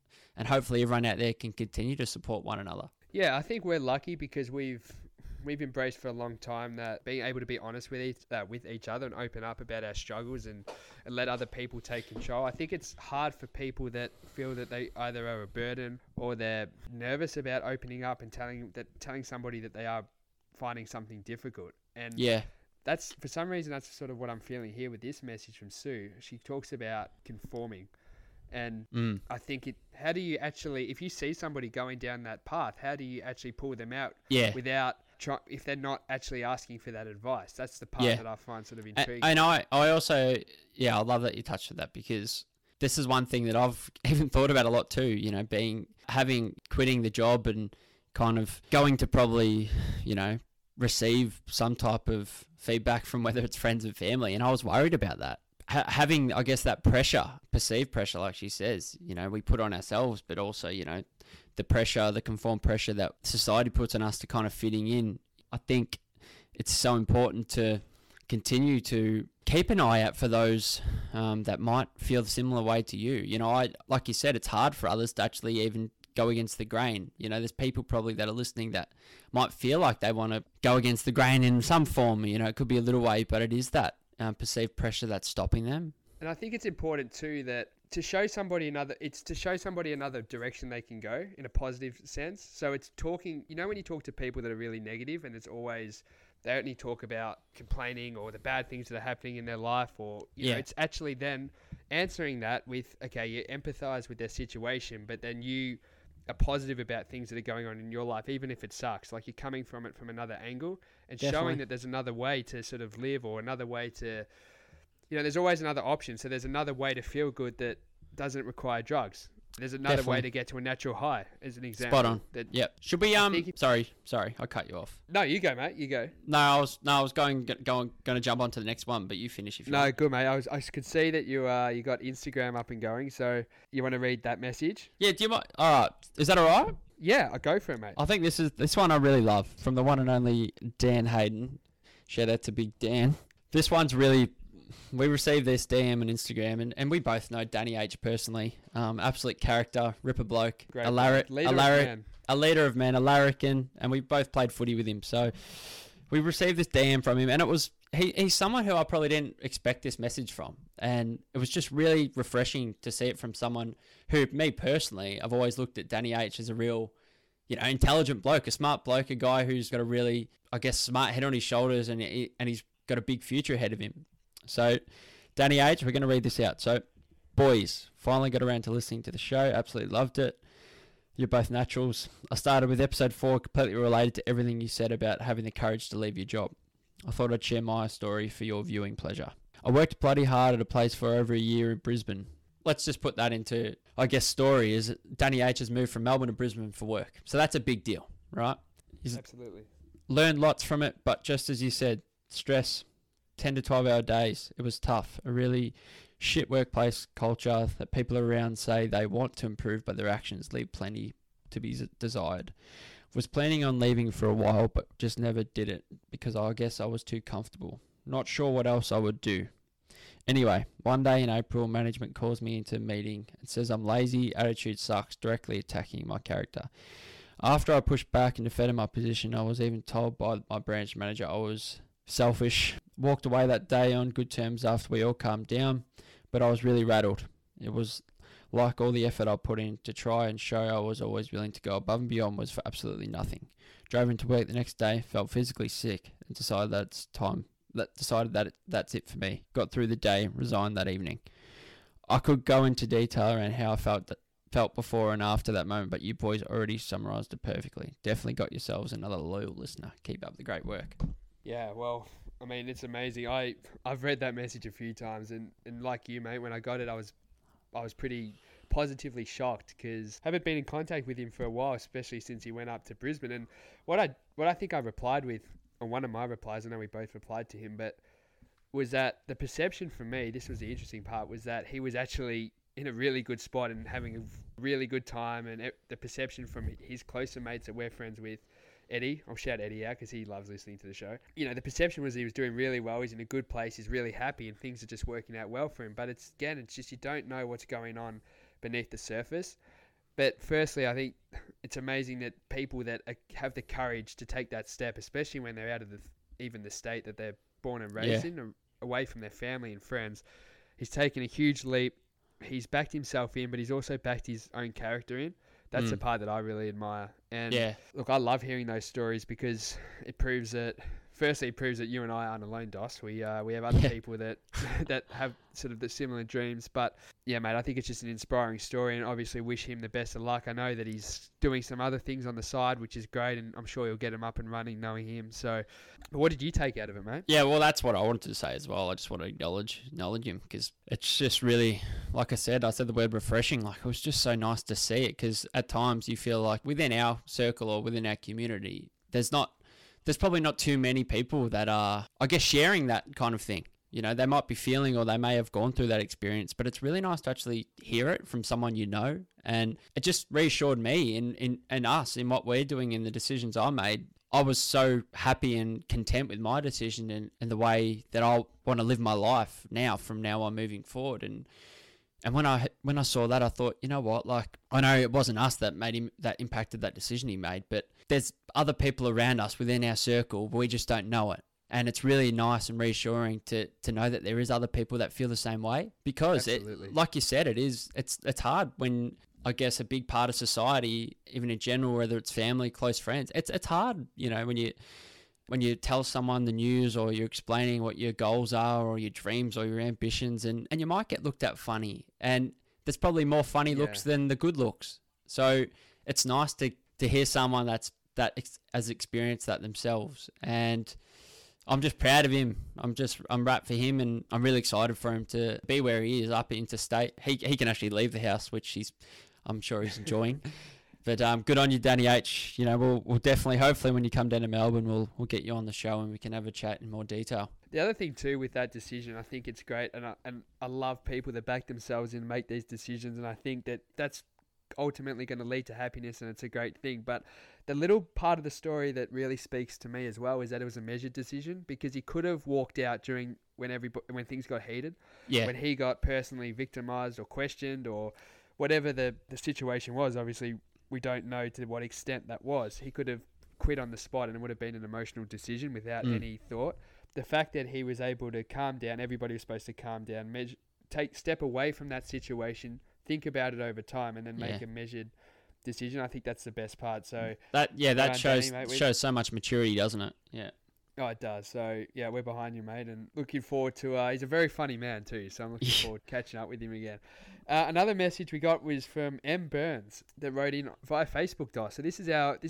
hopefully everyone out there can continue to support one another. Yeah. I think we're lucky because we've embraced for a long time that being able to be honest with each other and open up about our struggles and let other people take control. I think it's hard for people that feel that they either are a burden or they're nervous about opening up and telling somebody that they are finding something difficult. And that's, for some reason, that's sort of what I'm feeling here with this message from Sue. She talks about conforming. And I think how do you actually, if you see somebody going down that path, how do you actually pull them out without, if they're not actually asking for that advice? That's the part that I find sort of intriguing. And I also, I love that you touched on that, because this is one thing that I've even thought about a lot too, you know, quitting the job and kind of going to probably, you know, receive some type of feedback from whether it's friends and family. And I was worried about that. Having, I guess, that pressure, perceived pressure, like she says, you know, we put on ourselves, but also, you know, the pressure, the conformed pressure that society puts on us to kind of fitting in. I think it's so important to continue to keep an eye out for those that might feel the similar way to you. You know, like you said, it's hard for others to actually even go against the grain. You know, there's people probably that are listening that might feel like they want to go against the grain in some form. You know, it could be a little way, but it is that perceived pressure that's stopping them. And I think it's important too that to show somebody another direction they can go in a positive sense. So it's talking, you know, when you talk to people that are really negative and it's always, they only talk about complaining or the bad things that are happening in their life, or, you know, it's actually then answering that with, okay, you empathize with their situation, but then you are positive about things that are going on in your life, even if it sucks. Like, you're coming from it from another angle and showing that there's another way to sort of live, or another way to, you know, there's always another option. So there's another way to feel good that doesn't require drugs. There's another way to get to a natural high, as an example. Spot on. That, yep. Should we Sorry, I cut you off. No, you go, mate. You go. No, I was going to jump on to the next one, but you finish if you want. No, good, mate. I could see that you got Instagram up and going, so you want to read that message? Yeah. Do you mind? All right. Is that all right? Yeah, I go for it, mate. I think this one I really love, from the one and only Dan Hayden. Shout out to Big Dan. This one's really. We received this DM and Instagram, and we both know Danny H personally. Absolute character, ripper bloke, a leader of men, a larrikin, and we both played footy with him. So we received this DM from him, and it was he's someone who I probably didn't expect this message from, and it was just really refreshing to see it from someone who, me personally, I've always looked at Danny H as a real, you know, intelligent bloke, a smart bloke, a guy who's got a really, I guess, smart head on his shoulders, and he's got a big future ahead of him. So Danny H, we're going to read this out. So Boys, finally got around to listening to the show. Absolutely loved it. You're both naturals. I started with episode 4, completely related to everything you said about having the courage to leave your job. I thought I'd share my story for your viewing pleasure. I worked bloody hard at a place for over a year in Brisbane. Let's just put that into, I guess, story is Danny H has moved from Melbourne to Brisbane for work. So that's a big deal, right? He's absolutely learned lots from it, but just as you said, stress, 10 to 12-hour days. It was tough. A really shit workplace culture that people around say they want to improve, but their actions leave plenty to be desired. Was planning on leaving for a while, but just never did it because I guess I was too comfortable. Not sure what else I would do. Anyway, one day in April, management calls me into a meeting and says I'm lazy, attitude sucks, directly attacking my character. After I pushed back and defended my position, I was even told by my branch manager I was selfish. Walked away that day on good terms after we all calmed down, but I was really rattled. It was like all the effort I put in to try and show I was always willing to go above and beyond was for absolutely nothing. Drove into work the next day, felt physically sick, and decided that's it for me. Got through the day, resigned that evening. I could go into detail around how I felt before and after that moment, but you boys already summarised it perfectly. Definitely got yourselves another loyal listener. Keep up the great work. Yeah, well, I mean, it's amazing. I've read that message a few times, and like you, mate, when I got it, I was pretty positively shocked because I haven't been in contact with him for a while, especially since he went up to Brisbane. And what I think I replied with, on one of my replies, I know we both replied to him, but was that the perception for me, this was the interesting part, was that he was actually in a really good spot and having a really good time. And the perception from his closer mates that we're friends with, Eddie, I'll shout Eddie out because he loves listening to the show. You know, the perception was he was doing really well. He's in a good place. He's really happy and things are just working out well for him. But it's just you don't know what's going on beneath the surface. But firstly, I think it's amazing that people that have the courage to take that step, especially when they're out of even the state that they're born and raised in, or away from their family and friends. He's taken a huge leap. He's backed himself in, but he's also backed his own character in. That's the part that I really admire. And look, I love hearing those stories because it proves that, firstly, it proves that you and I aren't alone, Dos. We have other people that have sort of the similar dreams. But yeah, mate, I think it's just an inspiring story and obviously wish him the best of luck. I know that he's doing some other things on the side, which is great, and I'm sure you'll get him up and running knowing him. So what did you take out of it, mate? Yeah, well, that's what I wanted to say as well. I just want to acknowledge him because it's just really, like I said the word refreshing. Like, it was just so nice to see it because at times you feel like within our circle or within our community, there's probably not too many people that are, I guess, sharing that kind of thing. You know, they might be feeling or they may have gone through that experience, but it's really nice to actually hear it from someone you know. And it just reassured me in us, in what we're doing, in the decisions I made. I was so happy and content with my decision and the way that I want to live my life now, from now on moving forward. And when I saw that, I thought, you know what, like, I know it wasn't us that made him, that impacted that decision he made, but there's other people around us within our circle, but we just don't know it. And it's really nice and reassuring to know that there is other people that feel the same way, because it, like you said, it's hard when, I guess, a big part of society, even in general, whether it's family, close friends, it's hard, you know, when you tell someone the news or you're explaining what your goals are or your dreams or your ambitions, and you might get looked at funny, and there's probably more funny looks than the good looks. So it's nice to hear someone that has experienced that themselves. And I'm just proud of him. I'm wrapped for him, and I'm really excited for him to be where he is, up interstate. He can actually leave the house, which I'm sure he's enjoying. But good on you, Danny H. You know, we'll definitely, hopefully, when you come down to Melbourne, we'll get you on the show and we can have a chat in more detail. The other thing too with that decision, I think it's great, and I love people that back themselves and make these decisions, and I think that's ultimately going to lead to happiness, and it's a great thing. But the little part of the story that really speaks to me as well is that it was a measured decision, because he could have walked out during when things got heated, when he got personally victimized or questioned or whatever the situation was. Obviously, we don't know to what extent that was. He could have quit on the spot and it would have been an emotional decision without any thought. The fact that he was able to calm down, everybody was supposed to calm down, step away from that situation, think about it over time, and then make a measured decision. I think that's the best part. So that shows so much maturity, doesn't it? Yeah. Oh, it does. So, yeah, we're behind you, mate, and looking forward to... he's a very funny man, too, so I'm looking forward to catching up with him again. Another message we got was from Em Burns that wrote in via Facebook, Dos. So this is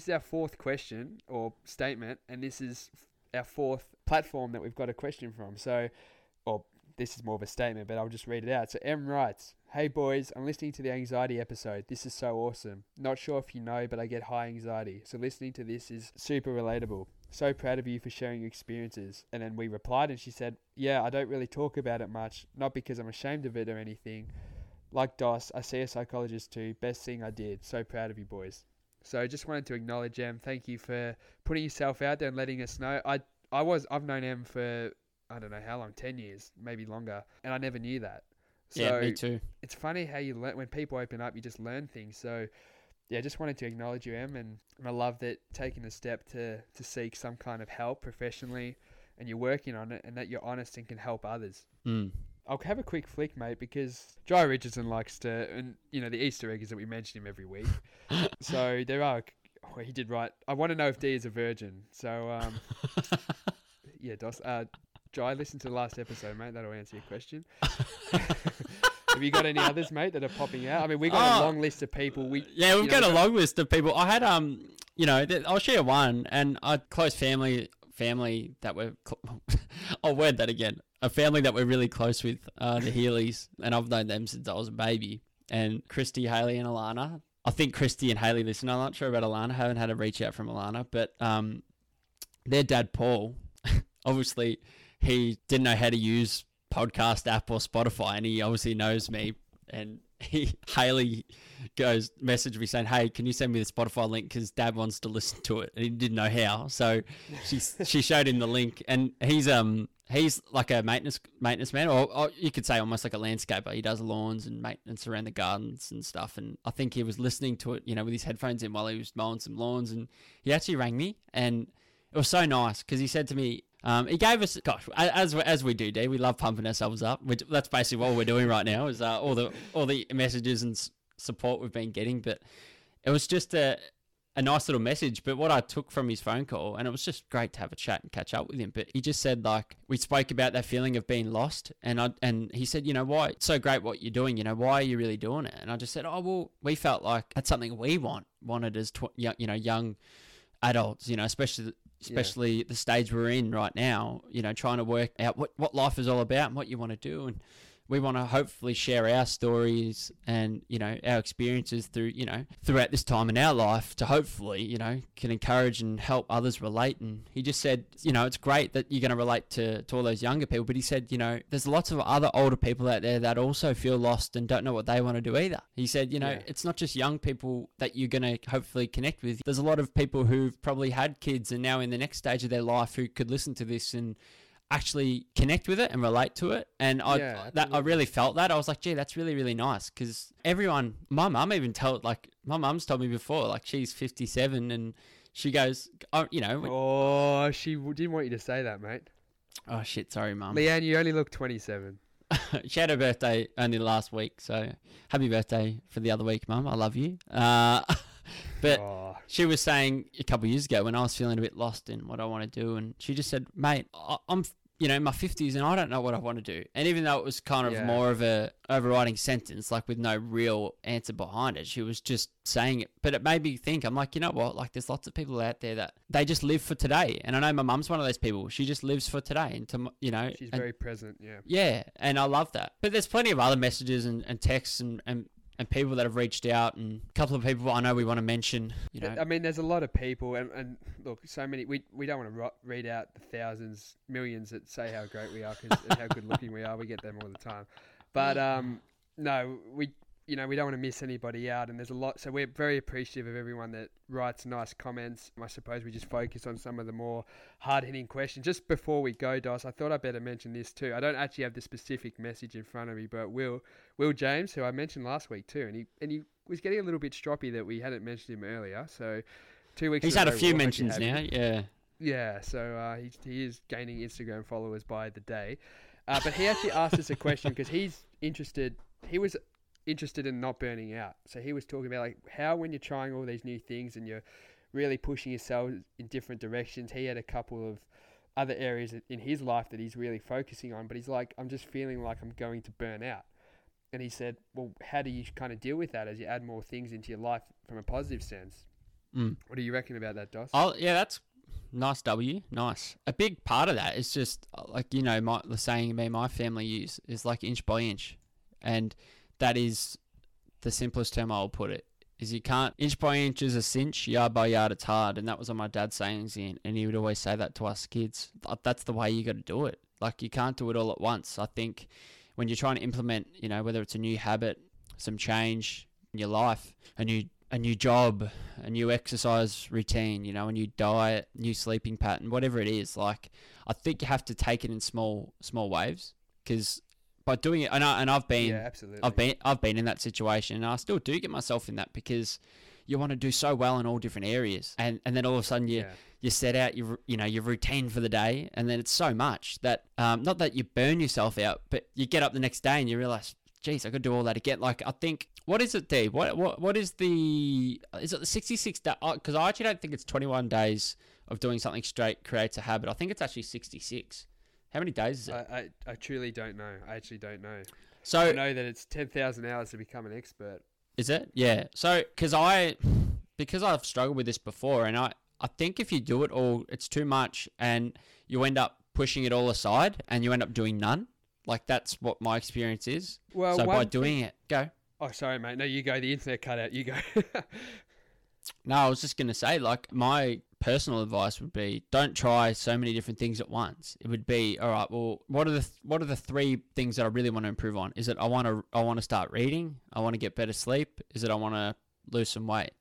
our fourth question or statement, and this is our fourth platform that we've got a question from. So, or this is more of a statement, but I'll just read it out. So, Em writes... Hey boys, I'm listening to the anxiety episode. This is so awesome. Not sure if you know, but I get high anxiety. So listening to this is super relatable. So proud of you for sharing your experiences. And then we replied and she said, yeah, I don't really talk about it much. Not because I'm ashamed of it or anything. Like Dos, I see a psychologist too. Best thing I did. So proud of you boys. So just wanted to acknowledge Em. Thank you for putting yourself out there and letting us know. I've known Em for, I don't know how long, 10 years, maybe longer. And I never knew that. So yeah, me too. It's funny how you learn when people open up, you just learn things. So, yeah, just wanted to acknowledge you, Em, and I love that taking the step to seek some kind of help professionally, and you're working on it, and that you're honest and can help others. Mm. I'll have a quick flick, mate, because Jai Richardson likes to, and you know the Easter egg is that we mention him every week. So there are. Oh, he did write. I want to know if D is a virgin. So yeah, Dos. Jai, listen to the last episode, mate. That'll answer your question. Have you got any others, mate, that are popping out? I mean, we've got a long list of people. We've got a long list of people. I had, I'll share one, and a close family that we're, I'll word that again, a family that we're really close with, the Healeys, and I've known them since I was a baby, and Christy, Haley, and Alana. I think Christy and Haley listen. I'm not sure about Alana. I haven't had a reach out from Alana, but their dad, Paul, obviously he didn't know how to use podcast app or Spotify, and he obviously knows me, and Haley goes message me saying, hey, can you send me the Spotify link because dad wants to listen to it, and he didn't know how, so she showed him the link, and he's like a maintenance man, or you could say almost like a landscaper. He does lawns and maintenance around the gardens and stuff, and I think he was listening to it, you know, with his headphones in while he was mowing some lawns, and he actually rang me, and it was so nice because he said to me, he gave us, gosh, as we do, D, we love pumping ourselves up. That's basically what we're doing right now is all the messages and support we've been getting. But it was just a nice little message. But what I took from his phone call, and it was just great to have a chat and catch up with him. But he just said, like, we spoke about that feeling of being lost. And he said, you know, why it's so great what you're doing. You know, why are you really doing it? And I just said, oh, well, we felt like that's something we wanted as, young adults, you know, especially the stage we're in right now, you know, trying to work out what life is all about and what you want to do. And we want to hopefully share our stories and, you know, our experiences throughout this time in our life to hopefully, you know, can encourage and help others relate. And he just said, you know, it's great that you're going to relate to all those younger people. But he said, you know, there's lots of other older people out there that also feel lost and don't know what they want to do either. He said, you know, it's not just young people that you're going to hopefully connect with. There's a lot of people who've probably had kids and now in the next stage of their life who could listen to this and actually connect with it and relate to it. And I really felt that. I was like, gee, that's really, really nice. Because everyone, my mum's told me before, like she's 57 and she goes, oh, you know. Oh, she didn't want you to say that, mate. Oh, shit. Sorry, mum. Leanne, you only look 27. She had her birthday only last week. So happy birthday for the other week, mum. I love you. But she was saying a couple of years ago when I was feeling a bit lost in what I want to do, and she just said, mate, I'm, you know, in my 50s and I don't know what I want to do. And even though it was kind of more of a overriding sentence, like with no real answer behind it, she was just saying it. But it made me think, I'm like, you know what, like there's lots of people out there that they just live for today. And I know my mum's one of those people. She just lives for today. And, you know. She's very present, yeah. Yeah, and I love that. But there's plenty of other messages and texts and people that have reached out, and a couple of people I know we want to mention. You know, I mean, there's a lot of people, and look, so many. We don't want to read out the thousands, millions that say how great we are and how good looking we are. We get them all the time, but no, we don't want to miss anybody out. And there's a lot, so we're very appreciative of everyone that writes nice comments. I suppose we just focus on some of the more hard-hitting questions. Just before we go, Dos, I thought I'd better mention this too. I don't actually have the specific message in front of me, but Will James, who I mentioned last week too, and he was getting a little bit stroppy that we hadn't mentioned him earlier. So 2 weeks ago, he's had a few mentions now, yeah. Yeah, so he is gaining Instagram followers by the day. But he actually asked us a question because he's interested. He was interested in not burning out. So he was talking about like how when you're trying all these new things and you're really pushing yourself in different directions, he had a couple of other areas in his life that he's really focusing on, but he's like, I'm just feeling like I'm going to burn out. And he said, well, how do you kind of deal with that as you add more things into your life from a positive sense? Mm. What do you reckon about that, Dos? Oh, yeah, that's nice, W. Nice. A big part of that is just like, you know, the saying me and my family use is like inch by inch. And that is the simplest term I'll put it, is you can't, inch by inch is a cinch, yard by yard it's hard. And that was on my dad's sayings, and he would always say that to us kids. That's the way you got to do it. Like, you can't do it all at once. I think when you're trying to implement, you know, whether it's a new habit, some change in your life, a new job, a new exercise routine, you know, a new diet, new sleeping pattern, whatever it is, like, I think you have to take it in small waves, because by doing it, I've been in that situation, and I still do get myself in that, because you want to do so well in all different areas, and then all of a sudden you set out your routine for the day, and then it's so much that not that you burn yourself out, but you get up the next day and you realize, geez, I could do all that again. Like, I think, what is it, D? What is the, is it the 66 day? Because I actually don't think it's 21 days of doing something straight creates a habit. I think it's actually 66. How many days is it? I truly don't know. I actually don't know. So I know that it's 10,000 hours to become an expert. Is it? Yeah. So because I've struggled with this before, and I think if you do it all, it's too much, and you end up pushing it all aside, and you end up doing none. Like, that's what my experience is. Well, so by doing it, go. Oh, sorry, mate. No, you go. The internet cut out. You go. No, I was just going to say, like, my personal advice would be, don't try so many different things at once. It would be, all right, well, what are the three things that I really want to improve on? Is it I want to start reading? I want to get better sleep? Is it I want to lose some weight?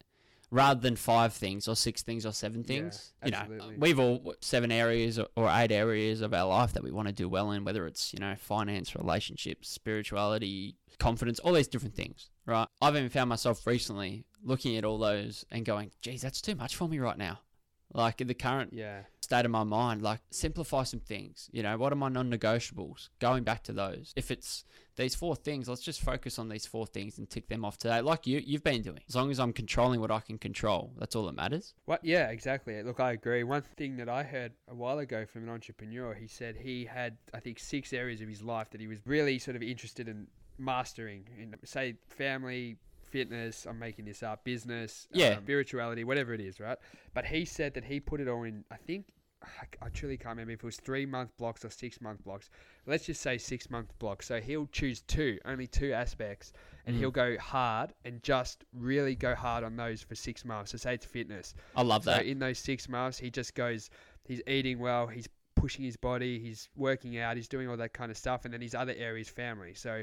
Rather than 5 things or 6 things or 7 things. Yeah, absolutely. You know, we've all 7 areas or 8 areas of our life that we want to do well in, whether it's, you know, finance, relationships, spirituality, confidence, all these different things, right? I've even found myself recently looking at all those and going, geez, that's too much for me right now. Like, in the current state of my mind, like, simplify some things. You know, what are my non-negotiables? Going back to those. If it's these 4 things, let's just focus on these 4 things and tick them off today, like you've been doing. As long as I'm controlling what I can control, that's all that matters. What? Yeah, exactly. Look, I agree. One thing that I heard a while ago from an entrepreneur, he said he had, I think, 6 areas of his life that he was really sort of interested in mastering. And say family, fitness, I'm making this up, business, spirituality, whatever it is, right? But he said that he put it all in, I think, I truly can't remember if it was 3-month blocks or 6-month blocks. Let's just say 6-month blocks. So he'll choose only two aspects, and he'll go hard and just really go hard on those for 6 months. So say it's fitness. I love that. So in those 6 months, he just goes, he's eating well, he's pushing his body, he's working out, he's doing all that kind of stuff. And then his other area is family. So,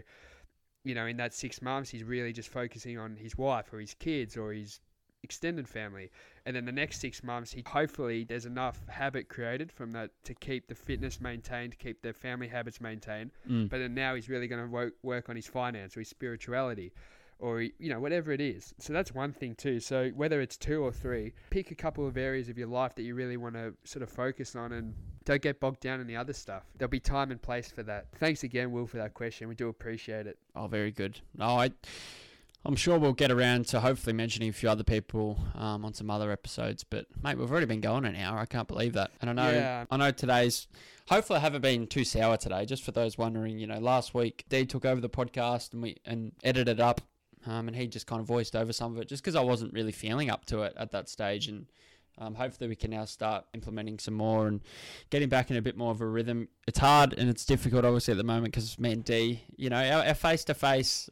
you know, in that 6 months, he's really just focusing on his wife or his kids or his extended family. And then the next 6 months, hopefully there's enough habit created from that to keep the fitness maintained, keep the family habits maintained. Mm. But then now he's really going to work on his finance or his spirituality or, you know, whatever it is. So that's one thing too. So whether it's 2 or 3, pick a couple of areas of your life that you really want to sort of focus on, and don't get bogged down in the other stuff. There'll be time and place for that. Thanks again, Will, for that question. We do appreciate it. Oh, very good. No, I'm sure we'll get around to hopefully mentioning a few other people on some other episodes. But, mate, we've already been going an hour. I can't believe that. And I know today's... Hopefully I haven't been too sour today. Just for those wondering, you know, last week, Dee took over the podcast and edited it up. And he just kind of voiced over some of it just because I wasn't really feeling up to it at that stage. And... hopefully we can now start implementing some more and getting back in a bit more of a rhythm. It's hard and it's difficult, obviously, at the moment because me and D, you know, our face-to-face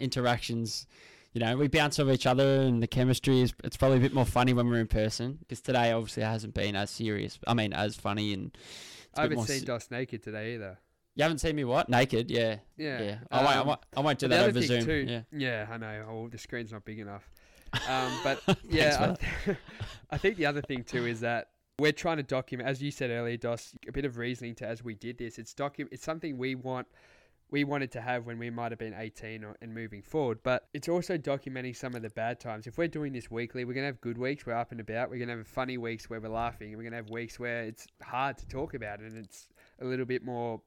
interactions, you know, we bounce off each other and the chemistry is, it's probably a bit more funny when we're in person, because today obviously hasn't been as serious. I mean, as funny, and I haven't seen Dos naked today either. You haven't seen me what? Naked, yeah. Yeah. Yeah. I won't do that over Zoom. Too, yeah, I know. Oh, the screen's not big enough. But yeah, I think the other thing too is that we're trying to document, as you said earlier, Dos, a bit of reasoning to as we did this. It's something we wanted to have when we might have been 18 and moving forward, but it's also documenting some of the bad times. If we're doing this weekly, we're going to have good weeks, we're up and about, we're going to have funny weeks where we're laughing, and we're going to have weeks where it's hard to talk about it, and it's a little bit more,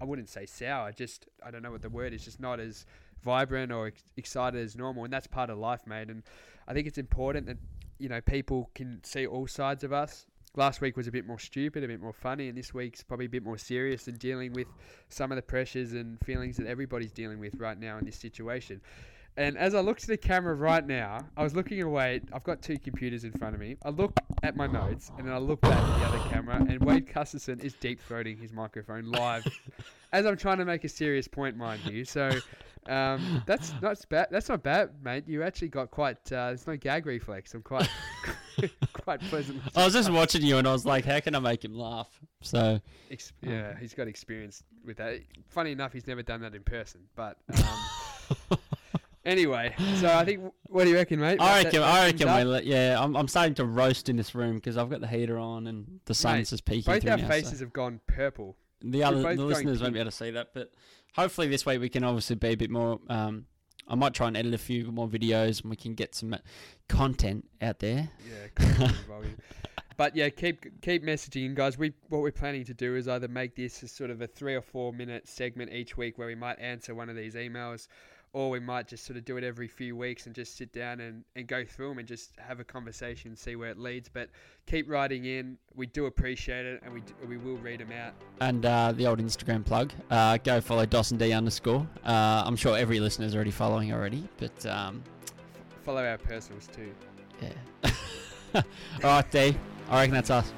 I wouldn't say sour, just, I don't know what the word is, just not as vibrant or excited as normal. And that's part of life, mate. And I think it's important that, you know, people can see all sides of us. last week was a bit more stupid, a bit more funny, and this week's probably a bit more serious and dealing with some of the pressures and feelings that everybody's dealing with right now in this situation. And as I look to the camera right now, I was looking away. I've got two computers in front of me. I look at my notes, and then I look back at the other camera, and Wade Cusserson is deep-throating his microphone live as I'm trying to make a serious point, mind you. So that's not bad, mate. You actually got quite... there's no gag reflex. I'm quite... quite pleasant. I was just watching you and I was like, how can I make him laugh? So yeah, he's got experience with that. Funny enough, he's never done that in person, but anyway, so I think, what do you reckon, mate? I'm starting to roast in this room because I've got the heater on and the sun's just peeking through now. Both our faces have gone purple. The listeners won't be able to see that, but hopefully this week we can obviously be a bit more I might try and edit a few more videos and we can get some content out there. Yeah, but yeah, keep messaging, guys. What we're planning to do is either make this as sort of a 3 or 4 minute segment each week where we might answer one of these emails, or we might just sort of do it every few weeks and just sit down and go through them and just have a conversation and see where it leads. But keep writing in. We do appreciate it, and we will read them out. And the old Instagram plug, go follow DosandD_. I'm sure every listener is already following already, but... follow our personals too. Yeah. All right, D. I reckon that's us.